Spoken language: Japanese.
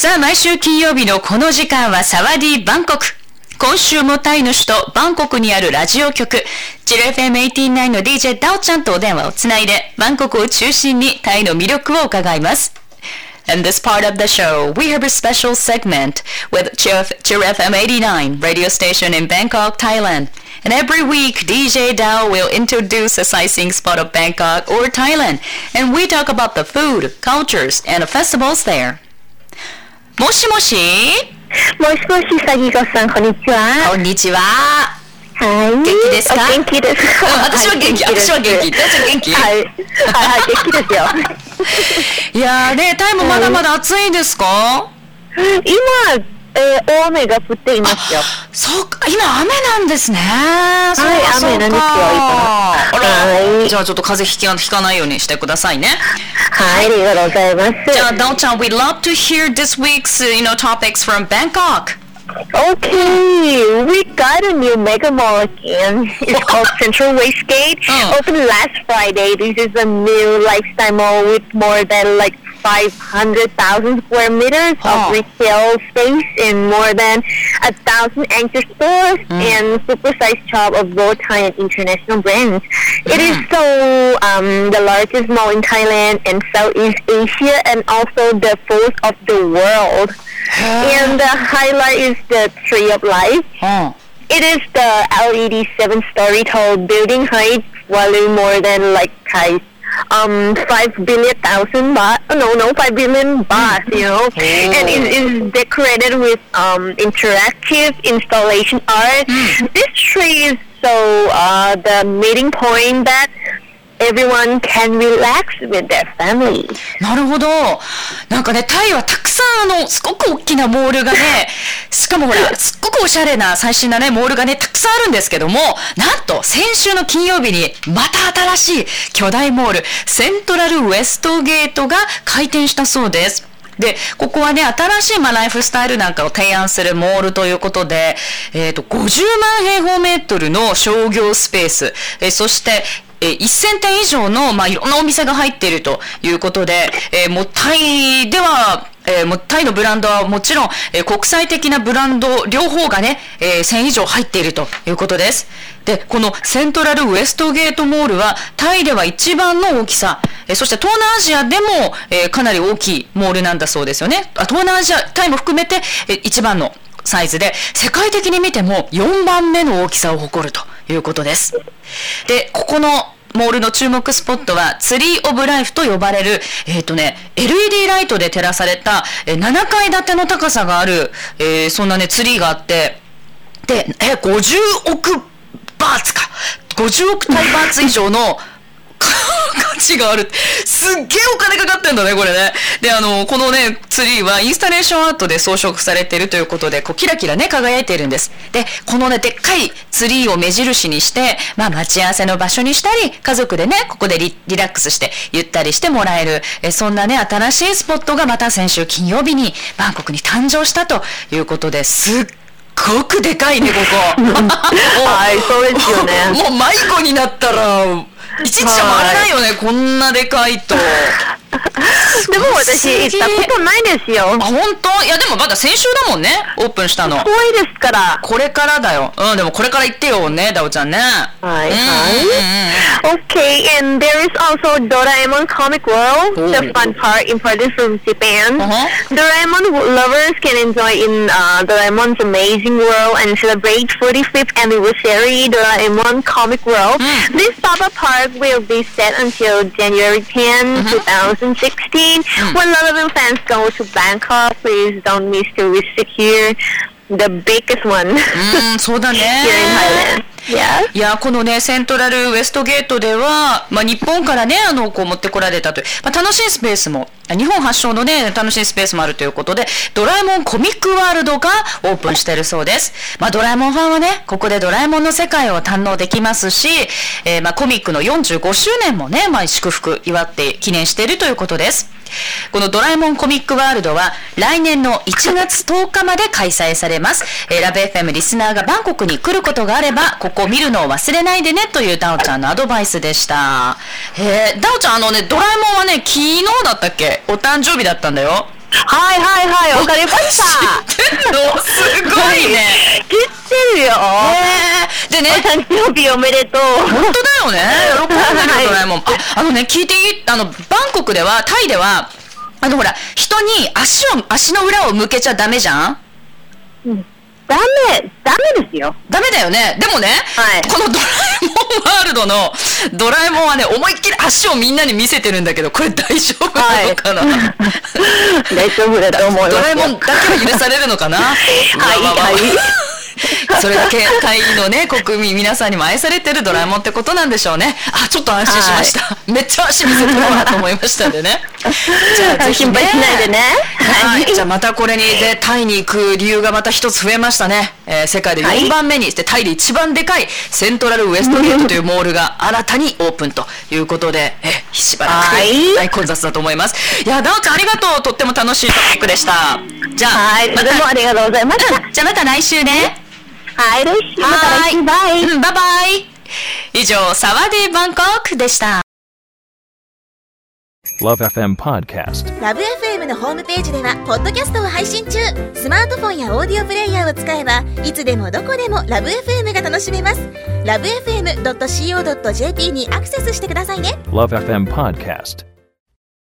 さあ、毎週金曜日のこの時間はサワディバンコク。今週もタイの首都バンコクにあるラジオ局チル FM89 の DJ Dao ちゃんとお電話をつないで、バンコクを中心にタイの魅力を伺います。 In this part of the show, we have a special segment with Tree of FM89 radio station in Bangkok, Thailand. And every week, DJ Dao will introduce a sightseeing spot of Bangkok or Thailand, and we talk about the food, cultures, and the festivals there. もしもしもしもし、さぎごさん、こんにちは。こんにちは。はい。元気ですか？元気です。私は元気。私は元気。大丈夫、元気？はい。はい、元気ですよ。いやーね、タイもまだまだ暑いんですか？今、大雨が降っていますよ。そうか、今雨なんですね。はい、雨なんですよ、今。あら、じゃあちょっと風邪ひかないようにしてくださいね。はい、ありがとうございます。じゃあ、ダオちゃん、we love to hear this week's, topics from Bangkok. Okay, we got a new mega mall again. It's called Central Westgate. Opened last Friday. This is a new lifestyle mall with more than like 500,000 square meters of retail space and more than 1,000 anchor stores and supersized shop of local and international brands. It is so the largest mall in Thailand and Southeast Asia, and also the fourth of the world. And the highlight is the Tree of Life. It is the LED 7-story tall building height, value more than like 5 billion baht, you know. And it is decorated with interactive installation art. This tree is so the meeting point that everyone can relax with their family. なるほど。なんかね、タイはたくさんすごく大きなモールがね、しかもほら、すっごくおしゃれな最新なね、モールがね、たくさんあるんですけども、なんと先週の金曜日にまた新しい巨大モール、セントラルウェストゲートが開店したそうです。で、ここはね、新しいライフスタイルなんかを提案するモールということで、50万平方メートルの商業スペース、そして、1000店以上の、いろんなお店が入っているということで、もうタイでは、タイのブランドはもちろん、国際的なブランド両方がね、1000以上入っているということです。で、このセントラルウエストゲートモールはタイでは一番の大きさ、そして東南アジアでも、かなり大きいモールなんだそうですよね。東南アジア、タイも含めて、一番のサイズで、世界的に見ても4番目の大きさを誇るということです。で、ここのモールの注目スポットはツリーオブライフと呼ばれる、LED ライトで照らされた、7階建ての高さがある、そんなねツリーがあって、で、50億バーツか、50億対バーツ以上の価値がある。すっげえお金かかってんだね、これね。で、このね、ツリーはインスタレーションアートで装飾されているということで、こう、キラキラね、輝いているんです。で、このね、でっかいツリーを目印にして、待ち合わせの場所にしたり、家族でね、ここでリラックスして、ゆったりしてもらえる、そんなね、新しいスポットがまた先週金曜日に、バンコクに誕生したということですっごくでかいね、ここ。はい、そうですよね。もう迷子になったら、いちいちじゃ回らないよね、こんなでかいと。でも私行ったことないですよ。あ、本当？いや、でもまだ先週だもんね、オープンしたの。怖いですから。これからだよ。うん、でもこれから行ってよね、ダオちゃんね。はい、はい。Okay, and there is also Doraemon Comic World, the fun part imported from Japan. Doraemon lovers can enjoy in Doraemon's amazing world and celebrate 45th anniversary Doraemon Comic World. This pop-up park will be set until January 10, 2016. When Doraemon fans go to Bangkok, please don't miss to visit here, the biggest one. そうだね。Here in Thailand. Yeah. いや、このね、セントラルウエストゲートでは、日本からね、こう持ってこられたという、楽しいスペースも、日本発祥のね、楽しいスペースもあるということで、ドラえもんコミックワールドがオープンしているそうです。ドラえもんファンはね、ここでドラえもんの世界を堪能できますし、コミックの45周年もね、祝福、祝って、記念しているということです。このドラえもんコミックワールドは、来年の1月10日まで開催されます。ラブ FM リスナーがバンコクに来ることがあれば、ここを見るのを忘れないでね、というダオちゃんのアドバイスでした。ダオちゃん、ドラえもんはね、昨日だったっけ？お誕生日だったんだよ。はいはいはい、わかりました。すごいね。知ってるよ。でね、誕生日おめでとう。本当だよね。喜んでるドラえもん。あのね、聞いていい？バンコクでは、タイでは、ほら、人に足の裏を向けちゃダメじゃん？うん。ダメですよ。ダメだよね。でもね、はい、このドラえもんワールドのドラえもんはね、思いっきり足をみんなに見せてるんだけど、これ大丈夫なのかな、はい、大丈夫だと思います。ドラえもんだけは許されるのかな。それだけタイのね、国民皆さんにも愛されてるドラえもんってことなんでしょうね。あ、ちょっと安心しました、はい、めっちゃ足見せてもらうと思いましたんでね。じゃあぜひね、心配しないでね。はい、じゃあまたこれにでタイに行く理由がまた一つ増えましたね。世界で4番目にして、タイで一番でかいセントラルウエストゲートというモールが新たにオープンということで、しばらく大混雑だと思います。いや、ダオちゃんありがとう。とっても楽しいトピックでした。じゃあ、はい、また、どうもありがとうございました。じゃあまた来週ね。はい、また来週、バイ、バイバイ。以上、サワディバンコクでした。 LoveFM Podcast、 LoveFM のホームページではポッドキャストを配信中。スマートフォンやオーディオプレイヤーを使えば、いつでもどこでも LoveFM が楽しめます。 LoveFM.co.jp にアクセスしてくださいね。LoveFM Podcast。